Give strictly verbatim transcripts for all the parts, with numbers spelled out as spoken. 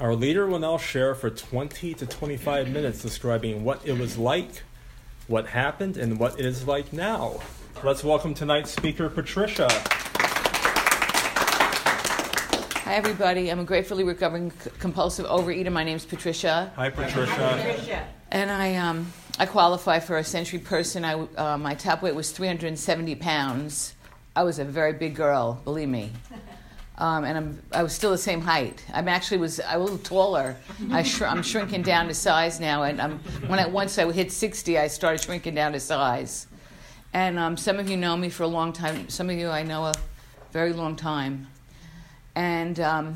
Our leader will now share for twenty to twenty-five minutes describing what it was like, what happened, and what it is like now. Let's welcome tonight's speaker, Patricia. Hi, everybody. I'm a gratefully recovering c- compulsive overeater. My name's Patricia. Hi, Patricia. Hi, Patricia. And I um I qualify for a century person. I, uh, my top weight was three hundred seventy pounds. I was a very big girl, believe me. Um, and I'm, I was still the same height. I'm actually was I was a little taller. I sh- I'm shrinking down to size now. And I'm, when I, once I hit sixty, I started shrinking down to size. And um, some of you know me for a long time. Some of you I know a very long time. And um,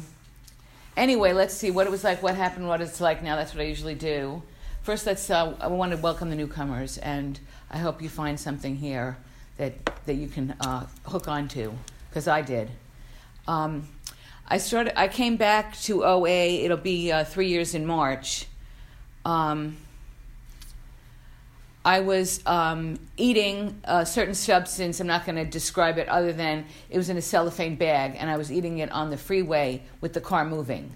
anyway, let's see what it was like, what happened, what it's like now. That's what I usually do. First, let's. Uh, I want to welcome the newcomers, and I hope you find something here that that you can uh, hook onto, because I did. Um, I started. I came back to O A. It'll be uh, three years in March. Um, I was um, eating a certain substance. I'm not going to describe it, other than it was in a cellophane bag, and I was eating it on the freeway with the car moving.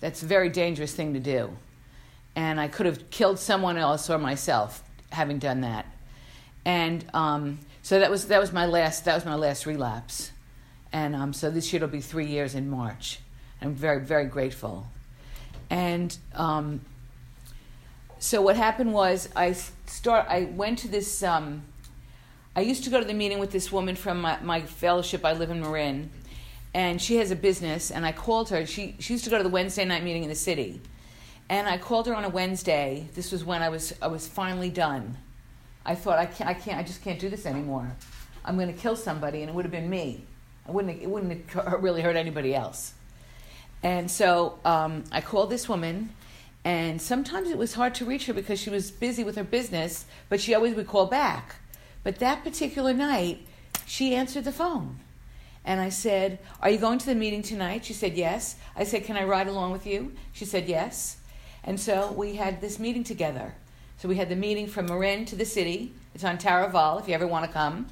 That's a very dangerous thing to do, and I could have killed someone else or myself having done that. And um, so that was that was my last that was my last relapse. And um, so this year it'll be three years in March. I'm very, very grateful. And um, so what happened was I start. I went to this, um, I used to go to the meeting with this woman from my, my fellowship. I live in Marin, and she has a business, and I called her. She, she used to go to the Wednesday night meeting in the city. And I called her on a Wednesday. This was when I was I was finally done. I thought, I can't, I can't, I just can't do this anymore. I'm going to kill somebody, and it would have been me. I wouldn't, it wouldn't have really hurt anybody else. And so um, I called this woman, and sometimes it was hard to reach her because she was busy with her business, but she always would call back. But that particular night, she answered the phone. And I said, "Are you going to the meeting tonight?" She said, "Yes." I said, "Can I ride along with you?" She said, "Yes." And so we had this meeting together. So we had the meeting from Marin to the city. It's on Taraval if you ever want to come.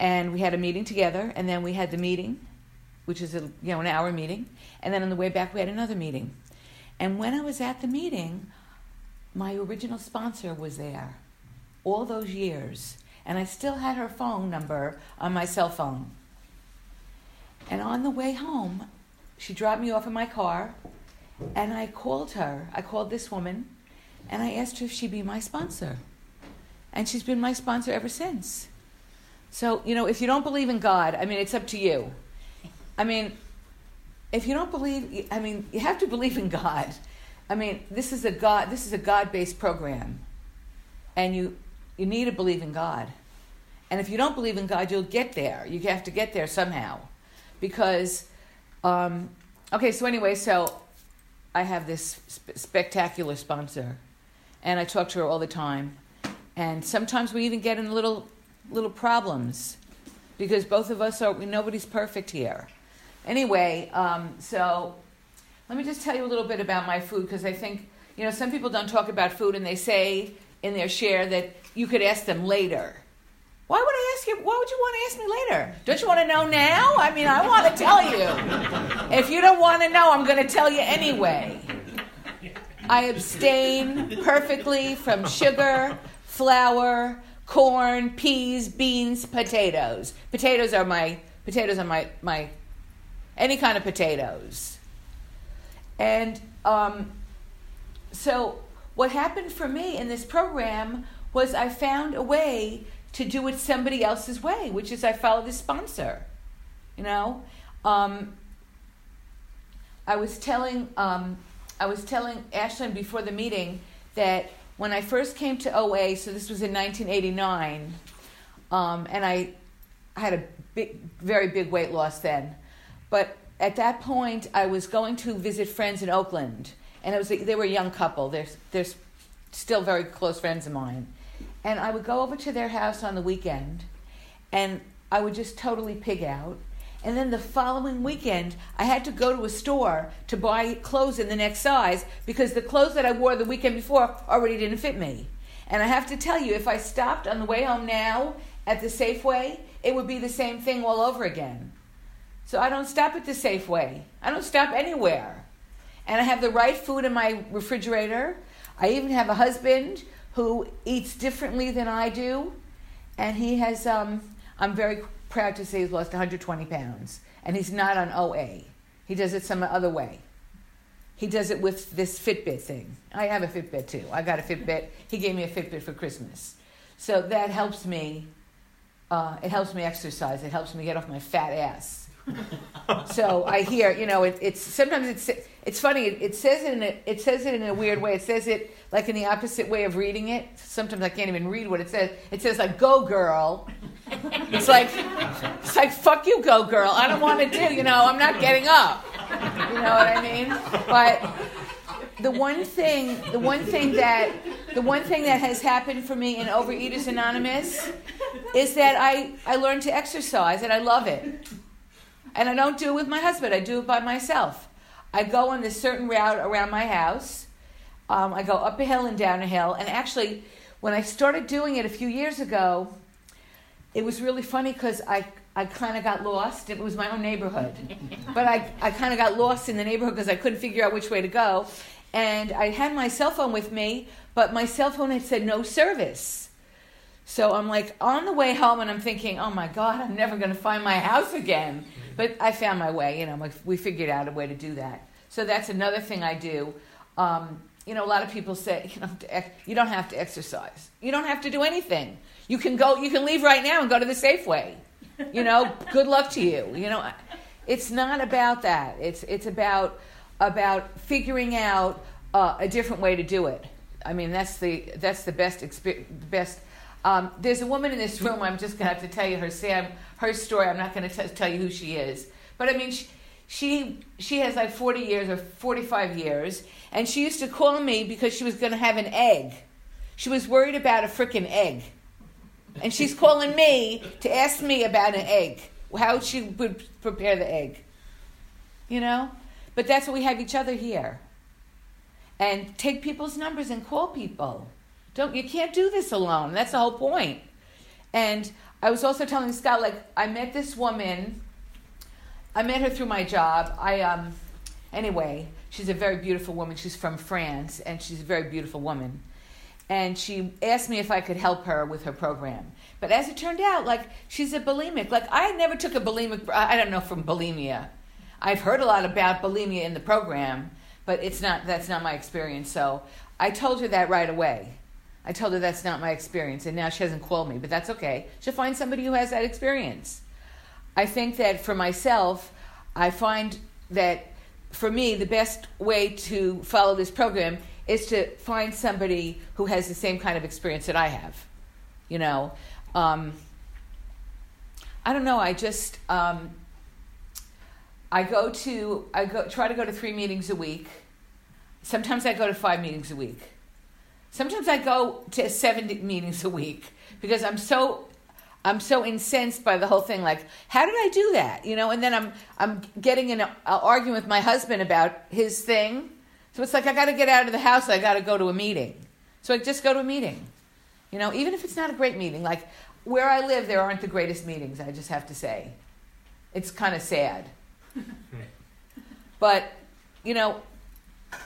And we had a meeting together, and then we had the meeting, which is a, you know, an hour meeting. And then on the way back, we had another meeting. And when I was at the meeting, my original sponsor was there all those years. And I still had her phone number on my cell phone. And on the way home, she dropped me off in my car, and I called her. I called this woman, and I asked her if she'd be my sponsor. And she's been my sponsor ever since. So, you know, if you don't believe in God, I mean, it's up to you. I mean, if you don't believe, I mean, you have to believe in God. I mean, this is a God, this is a God-based program. And you, you need to believe in God. And if you don't believe in God, you'll get there. You have to get there somehow. Because, um, okay, so anyway, so I have this sp- spectacular sponsor. And I talk to her all the time. And sometimes we even get in little... little problems, because both of us are, nobody's perfect here. Anyway, um, so let me just tell you a little bit about my food, because I think, you know, some people don't talk about food, and they say in their share that you could ask them later. Why would I ask you, why would you want to ask me later? Don't you want to know now? I mean, I want to tell you. If you don't want to know, I'm going to tell you anyway. I abstain perfectly from sugar, flour, corn, peas, beans, potatoes. Potatoes are my, potatoes are my, my any kind of potatoes. And um, so what happened for me in this program was I found a way to do it somebody else's way, which is I followed the sponsor, you know. Um, I was telling, um, I was telling Ashlyn before the meeting that when I first came to O A, so this was in nineteen eighty-nine, um, and I, I had a big, very big weight loss then. But at that point, I was going to visit friends in Oakland, and it was they were a young couple. They're they're still very close friends of mine, and I would go over to their house on the weekend, and I would just totally pig out. And then the following weekend, I had to go to a store to buy clothes in the next size because the clothes that I wore the weekend before already didn't fit me. And I have to tell you, if I stopped on the way home now at the Safeway, it would be the same thing all over again. So I don't stop at the Safeway. I don't stop anywhere. and I have the right food in my refrigerator. I even have a husband who eats differently than I do, and he has, um, I'm very proud to say he's lost one hundred twenty pounds, and he's not on O A. He does it some other way. He does it with this Fitbit thing. I have a Fitbit too. I got a Fitbit. He gave me a Fitbit for Christmas. So that helps me. Uh, it helps me exercise. It helps me get off my fat ass. So I hear, you know, it, it's sometimes it's it's funny. It, it says it in a, it says it in a weird way. It says it like in the opposite way of reading it. Sometimes I can't even read what it says. It says like "Go girl." It's like it's like "Fuck you, go girl." I don't want to do. You know, I'm not getting up. You know what I mean? But the one thing, the one thing that, the one thing that has happened for me in Overeaters Anonymous is that I, I learned to exercise, and I love it. And I don't do it with my husband. I do it by myself. I go on this certain route around my house. Um, I go up a hill and down a hill. And actually, when I started doing it a few years ago, it was really funny because I... I kind of got lost. It was my own neighborhood. But I, I kind of got lost in the neighborhood because I couldn't figure out which way to go. And I had my cell phone with me, but my cell phone had said no service. So I'm like on the way home, and I'm thinking, oh my God, I'm never going to find my house again. But I found my way. You know, like, we figured out a way to do that. So that's another thing I do. Um, you know, a lot of people say, you know, you don't have to exercise. You don't have to do anything. You can go. You can leave right now and go to the Safeway. You know, good luck to you. You know, it's not about that. It's it's about about figuring out uh, a different way to do it. I mean, that's the that's the best exp- best. Um, there's a woman in this room. I'm just gonna have to tell you her Sam her story. I'm not gonna t- tell you who she is, but I mean, she, she she has like forty years or forty-five years, and she used to call me because she was gonna have an egg. She was worried about a frickin' egg. And she's calling me to ask me about an egg, how she would prepare the egg, you know? But that's what we have each other here. And take people's numbers and call people. Don't you can't do this alone. That's the whole point. And I was also telling Scott, like, I met this woman. I met her through my job. I um, anyway, she's a very beautiful woman. She's from France, and she's a very beautiful woman. And she asked me if I could help her with her program. But as it turned out, like, she's a bulimic. Like, I never took a bulimic, I don't know from bulimia. I've heard a lot about bulimia in the program, but it's not, that's not my experience. So I told her that right away. I told her that's not my experience, and now she hasn't called me, but that's okay. She'll find somebody who has that experience. I think that for myself, I find that for me, the best way to follow this program is to find somebody who has the same kind of experience that I have, you know. Um, I don't know. I just um, I go to I go try to go to three meetings a week. Sometimes I go to five meetings a week. Sometimes I go to seven meetings a week because I'm so I'm so incensed by the whole thing. Like, how did I do that? You know. And then I'm I'm getting in an argument with my husband about his thing. So it's like, I got to get out of the house. I got to go to a meeting. So I just go to a meeting, you know, even if it's not a great meeting. Like, where I live, there aren't the greatest meetings, I just have to say. It's kind of sad. But, you know,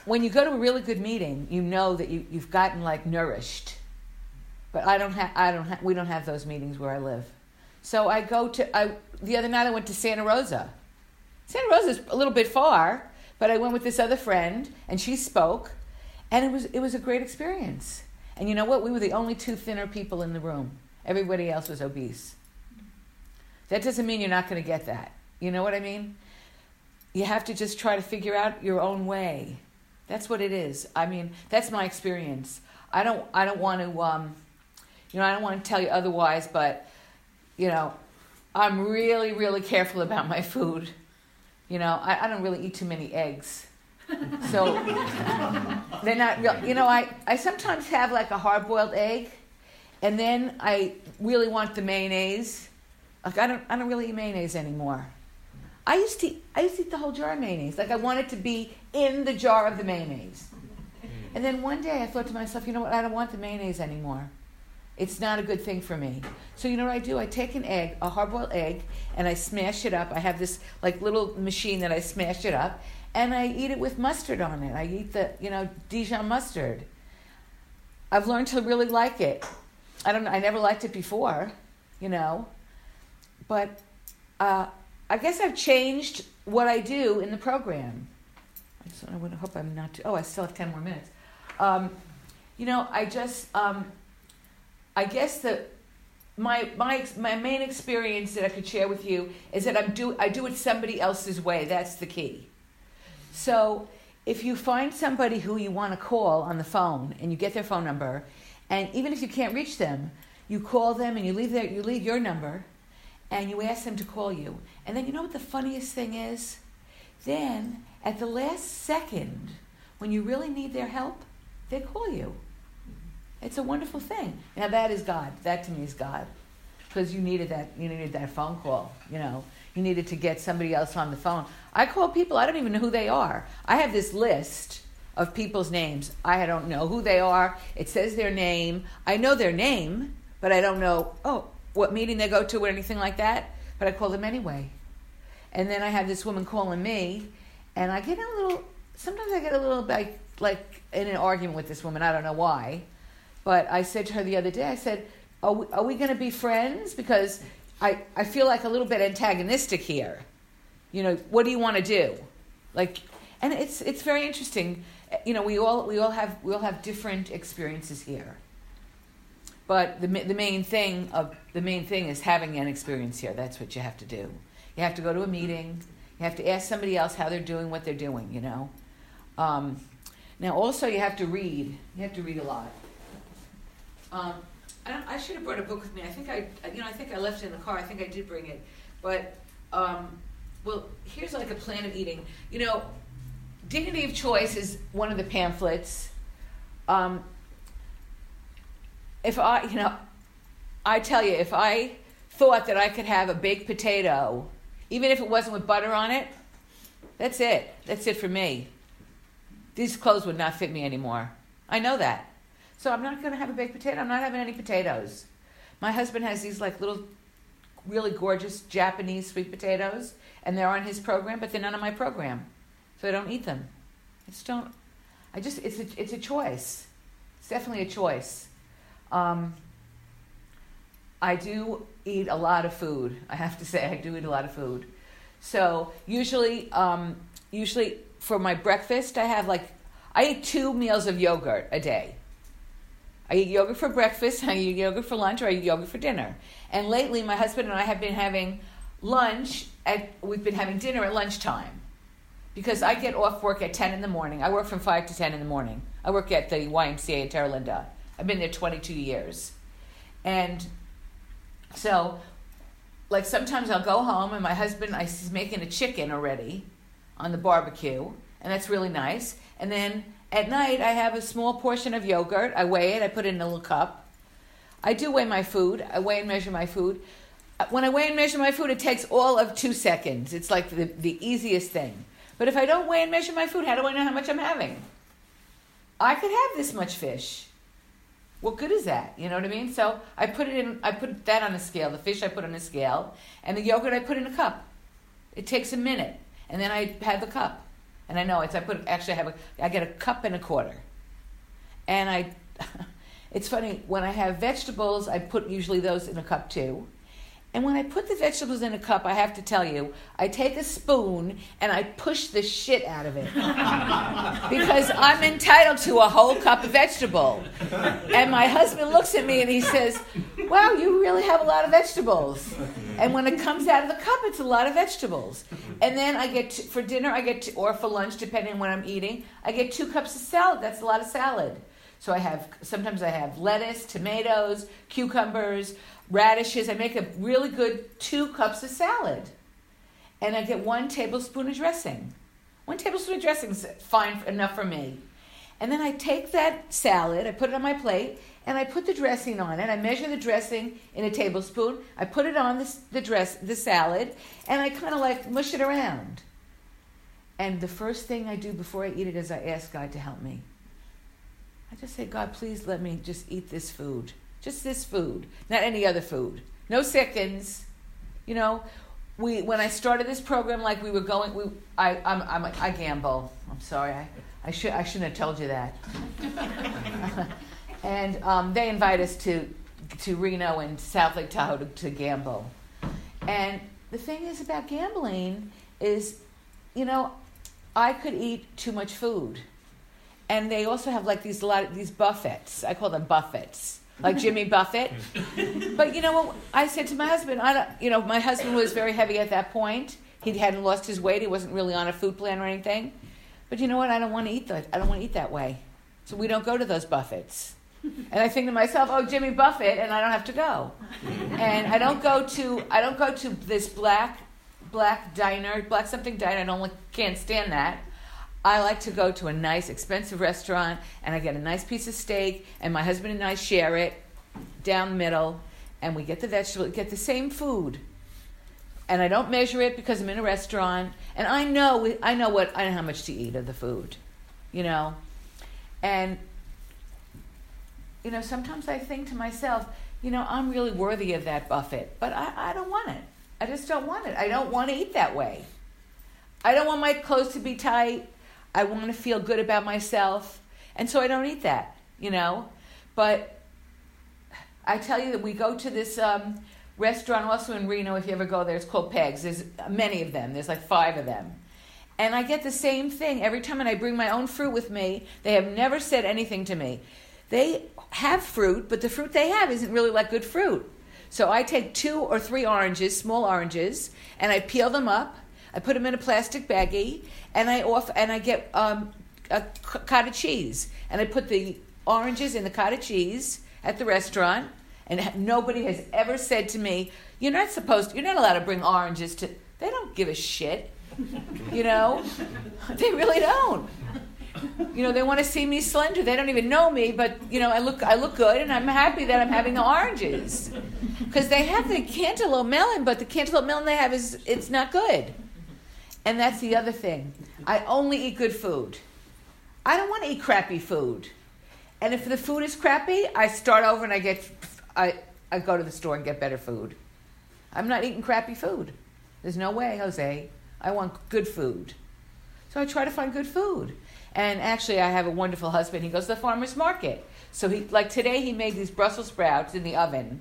when you go to a really good meeting, you know that you, you've gotten, like, nourished. But I don't have, I don't ha- we don't have those meetings where I live. So I go to, I the other night I went to Santa Rosa. Santa Rosa's a little bit far. But I went with this other friend, and she spoke, and it was it was a great experience. And you know what? We were the only two thinner people in the room. Everybody else was obese. That doesn't mean you're not going to get that. You know what I mean? You have to just try to figure out your own way. That's what it is. I mean, that's my experience. I don't I don't want to um, you know I don't want to tell you otherwise, but you know, I'm really really careful about my food. You know, I, I don't really eat too many eggs. So they're not real. You know, I, I sometimes have like a hard-boiled egg, and then I really want the mayonnaise. Like, I don't I don't really eat mayonnaise anymore. I used to I used to eat the whole jar of mayonnaise. Like, I wanted to be in the jar of the mayonnaise. And then one day I thought to myself, you know what, I don't want the mayonnaise anymore. It's not a good thing for me. So you know what I do? I take an egg, a hard-boiled egg, and I smash it up. I have this like little machine that I smash it up, and I eat it with mustard on it. I eat the, you know, Dijon mustard. I've learned to really like it. I don't know, I never liked it before, you know, but uh, I guess I've changed what I do in the program. I just I would hope I'm not too, oh, I still have ten more minutes. Um, you know, I just, um, I guess that my my my main experience that I could share with you is that I'm do I do it somebody else's way. That's the key. So if you find somebody who you want to call on the phone and you get their phone number, and even if you can't reach them, you call them and you leave their, you leave your number, and you ask them to call you. And then you know what the funniest thing is? Then at the last second, when you really need their help, they call you. It's a wonderful thing. Now that is God. That to me is God, because you needed that. You needed that phone call. You know, you needed to get somebody else on the phone. I call people. I don't even know who they are. I have this list of people's names. I don't know who they are. It says their name. I know their name, but I don't know oh what meeting they go to or anything like that. But I call them anyway. And then I have this woman calling me, and I get a little. Sometimes I get a little like like in an argument with this woman. I don't know why. But I said to her the other day, I said, are we, are we going to be friends? Because I, I feel like a little bit antagonistic here. You know, what do you want to do? Like, and it's it's very interesting. You know, we all we all have we all have different experiences here. But the the main thing of the main thing is having an experience here. That's what you have to do. You have to go to a meeting. You have to ask somebody else how they're doing what they're doing. You know. Um, now also you have to read. You have to read a lot. Um, I, don't, I should have brought a book with me. I think I, you know, I think I left it in the car. I think I did bring it, but um, well, here's like a plan of eating. You know, Dignity of Choice is one of the pamphlets. Um, if I, you know, I tell you, if I thought that I could have a baked potato, even if it wasn't with butter on it, that's it. That's it for me. These clothes would not fit me anymore. I know that. So I'm not going to have a baked potato. I'm not having any potatoes. My husband has these like little really gorgeous Japanese sweet potatoes, and they're on his program, but they're not on my program. So I don't eat them. I just don't. I just, it's a, it's a choice. It's definitely a choice. Um, I do eat a lot of food. I have to say I do eat a lot of food. So usually, um, usually for my breakfast, I have like, I eat two meals of yogurt a day. I eat yogurt for breakfast, I eat yogurt for lunch, or I eat yogurt for dinner. And lately, my husband and I have been having lunch, at, we've been having dinner at lunchtime. Because I get off work at ten in the morning. I work from five to ten in the morning. I work at the Y M C A in Terra Linda. I've been there twenty-two years. And so, like sometimes I'll go home and my husband, I, he's making a chicken already on the barbecue. And that's really nice. And then at night, I have a small portion of yogurt. I weigh it. I put it in a little cup. I do weigh my food. I weigh and measure my food. When I weigh and measure my food, it takes all of two seconds. It's like the, the easiest thing. But if I don't weigh and measure my food, how do I know how much I'm having? I could have this much fish. What good is that? You know what I mean? So I put it in. I put that on a scale. The fish I put on a scale. And the yogurt I put in a cup. It takes a minute. And then I have the cup. And I know it's, I put, actually I have, a, I get a cup and a quarter. And I, it's funny, when I have vegetables, I put usually those in a cup too. And when I put the vegetables in a cup, I have to tell you, I take a spoon and I push the shit out of it. Because I'm entitled to a whole cup of vegetable. And my husband looks at me and he says, wow, you really have a lot of vegetables. And when it comes out of the cup, it's a lot of vegetables. And then I get, to, for dinner, I get, to, or for lunch, depending on what I'm eating, I get two cups of salad. That's a lot of salad. So I have, sometimes I have lettuce, tomatoes, cucumbers, radishes. I make a really good two cups of salad. And I get one tablespoon of dressing. One tablespoon of dressing is fine enough for me. And then I take that salad, I put it on my plate, and I put the dressing on it. I measure the dressing in a tablespoon. I put it on the, the dress, the salad, and I kind of like mush it around. And the first thing I do before I eat it is I ask God to help me. I just say, God, please let me just eat this food. Just this food, not any other food. No seconds. You know, we when I started this program, like we were going, we I I'm, I'm I gamble. I'm sorry, I I should I shouldn't have told you that. And um, they invite us to to Reno and South Lake Tahoe to, to gamble. And the thing is about gambling is, you know, I could eat too much food, and they also have like these lot of, these buffets. I call them buffets. Like Jimmy Buffett. But you know what? I said to my husband, I don't, you know, my husband was very heavy at that point. He hadn't lost his weight. He wasn't really on a food plan or anything. But you know what? I don't want to eat that. I don't want to eat that way. So we don't go to those buffets. And I think to myself, oh, Jimmy Buffett, and I don't have to go. And I don't go to I don't go to this black black diner, black something diner. I don't like, can't stand that. I like to go to a nice, expensive restaurant, and I get a nice piece of steak, and my husband and I share it down the middle, and we get the vegetable, get the same food, and I don't measure it because I'm in a restaurant, and I know I know what I know how much to eat of the food, you know, and you know sometimes I think to myself, you know, I'm really worthy of that buffet, but I, I don't want it. I just don't want it. I don't want to eat that way. I don't want my clothes to be tight. I want to feel good about myself, and so I don't eat that, you know. But I tell you that we go to this um, restaurant also in Reno, if you ever go there. It's called Pegs. There's many of them. There's like five of them. And I get the same thing every time, and I bring my own fruit with me. They have never said anything to me. They have fruit, but the fruit they have isn't really like good fruit. So I take two or three oranges, small oranges, and I peel them up. I put them in a plastic baggie, and I off and I get um, a c- cottage cheese, and I put the oranges in the cottage cheese at the restaurant, and nobody has ever said to me, "You're not supposed to, you're not allowed to bring oranges to." They don't give a shit, you know. They really don't. You know, they want to see me slender. They don't even know me, but you know, I look I look good, and I'm happy that I'm having the oranges, because they have the cantaloupe melon, but the cantaloupe melon they have is it's not good. And that's the other thing. I only eat good food. I don't want to eat crappy food. And if the food is crappy, I start over and I get, I, I go to the store and get better food. I'm not eating crappy food. There's no way, Jose. I want good food. So I try to find good food. And actually, I have a wonderful husband. He goes to the farmer's market. So he, like today, he made these Brussels sprouts in the oven.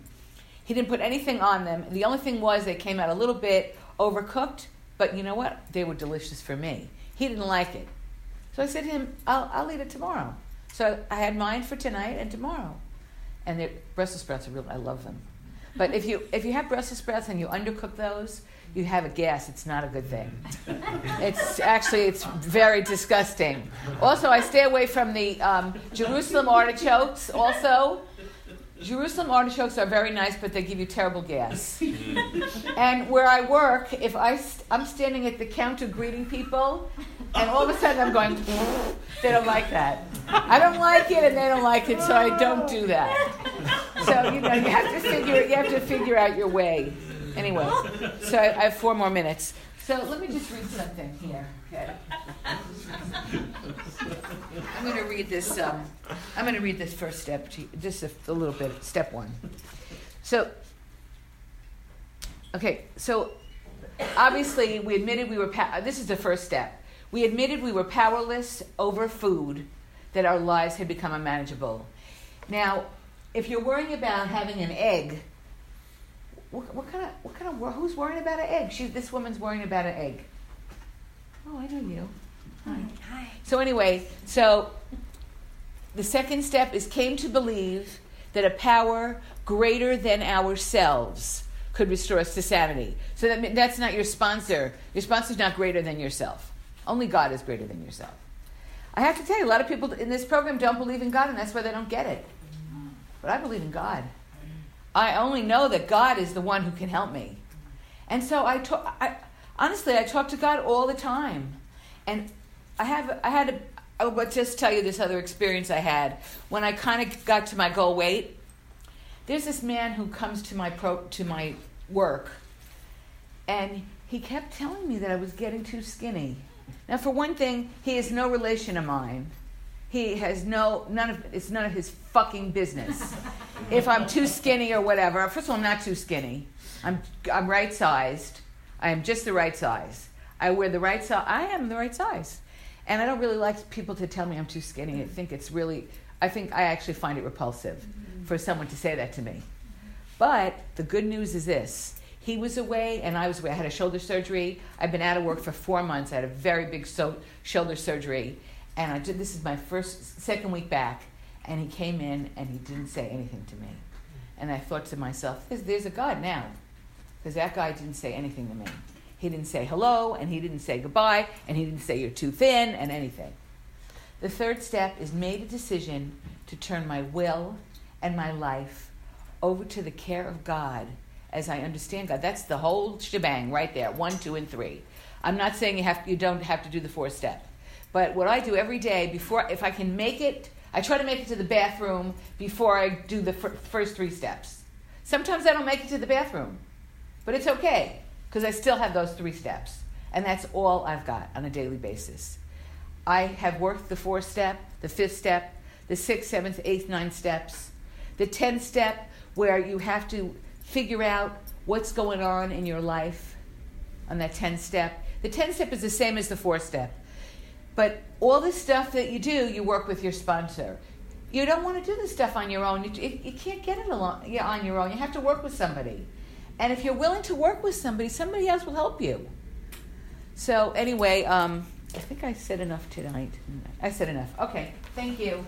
He didn't put anything on them. The only thing was they came out a little bit overcooked. But you know what? They were delicious for me. He didn't like it. So I said to him, I'll, I'll eat it tomorrow. So I had mine for tonight and tomorrow. And the Brussels sprouts are real, I love them. But if you if you have Brussels sprouts and you undercook those, you have a gas. It's not a good thing. It's actually, it's very disgusting. Also, I stay away from the um, Jerusalem artichokes also. Jerusalem artichokes are very nice, but they give you terrible gas. And where I work, if I st- I'm standing at the counter greeting people, and all of a sudden I'm going, they don't like that. I don't like it, and they don't like it, so I don't do that. So you know, you have to figure you have to figure out your way. Anyway, so I, I have four more minutes. So let me just read something here. Okay. I'm going to read this. Um, I'm going to read this first step, to, just a, a little bit, step one. So, okay. So, obviously, we admitted we were. Pa- this is the first step. We admitted we were powerless over food, that our lives had become unmanageable. Now, if you're worrying about having an egg. What, what kind of, what kind of, who's worrying about an egg? She, this woman's worrying about an egg. Oh, I know you. Hi. Hi. So anyway, so the second step is came to believe that a power greater than ourselves could restore us to sanity. So that that's not your sponsor. Your sponsor's not greater than yourself. Only God is greater than yourself. I have to tell you, a lot of people in this program don't believe in God, and that's why they don't get it. But I believe in God. I only know that God is the one who can help me. And so I, talk, I honestly, I talk to God all the time. And I have, I had, a, I will just tell you this other experience I had. When I kind of got to my goal weight, there's this man who comes to my pro, to my work, and he kept telling me that I was getting too skinny. Now, for one thing, he is no relation of mine. He has no, none of, it's none of his fucking business. If I'm too skinny or whatever. First of all, I'm not too skinny. I'm I'm right-sized. I am just the right size. I wear the right size. I am the right size. And I don't really like people to tell me I'm too skinny. I think it's really, I think I actually find it repulsive mm-hmm. for someone to say that to me. But the good news is this. He was away and I was away. I had a shoulder surgery. I've been out of work for four months. I had a very big so- shoulder surgery. And I did, this is my first, second week back. And he came in and he didn't say anything to me. And I thought to myself, there's, there's a God now. Because that guy didn't say anything to me. He didn't say hello, and he didn't say goodbye, and he didn't say you're too thin, and anything. The third step is made a decision to turn my will and my life over to the care of God as I understand God. That's the whole shebang right there, one, two, and three. I'm not saying you have, you don't have to do the fourth step. But what I do every day, before, if I can make it, I try to make it to the bathroom before I do the fir- first three steps. Sometimes I don't make it to the bathroom, but it's okay. Because I still have those three steps. And that's all I've got on a daily basis. I have worked the fourth step, the fifth step, the sixth, seventh, eighth, ninth steps. The tenth step where you have to figure out what's going on in your life on that tenth step. The tenth step is the same as the fourth step. But all the stuff that you do, you work with your sponsor. You don't want to do this stuff on your own. You, you can't get it on your own. You have to work with somebody. And if you're willing to work with somebody, somebody else will help you. So anyway, um, I think I said enough tonight. I said enough. Okay, thank you.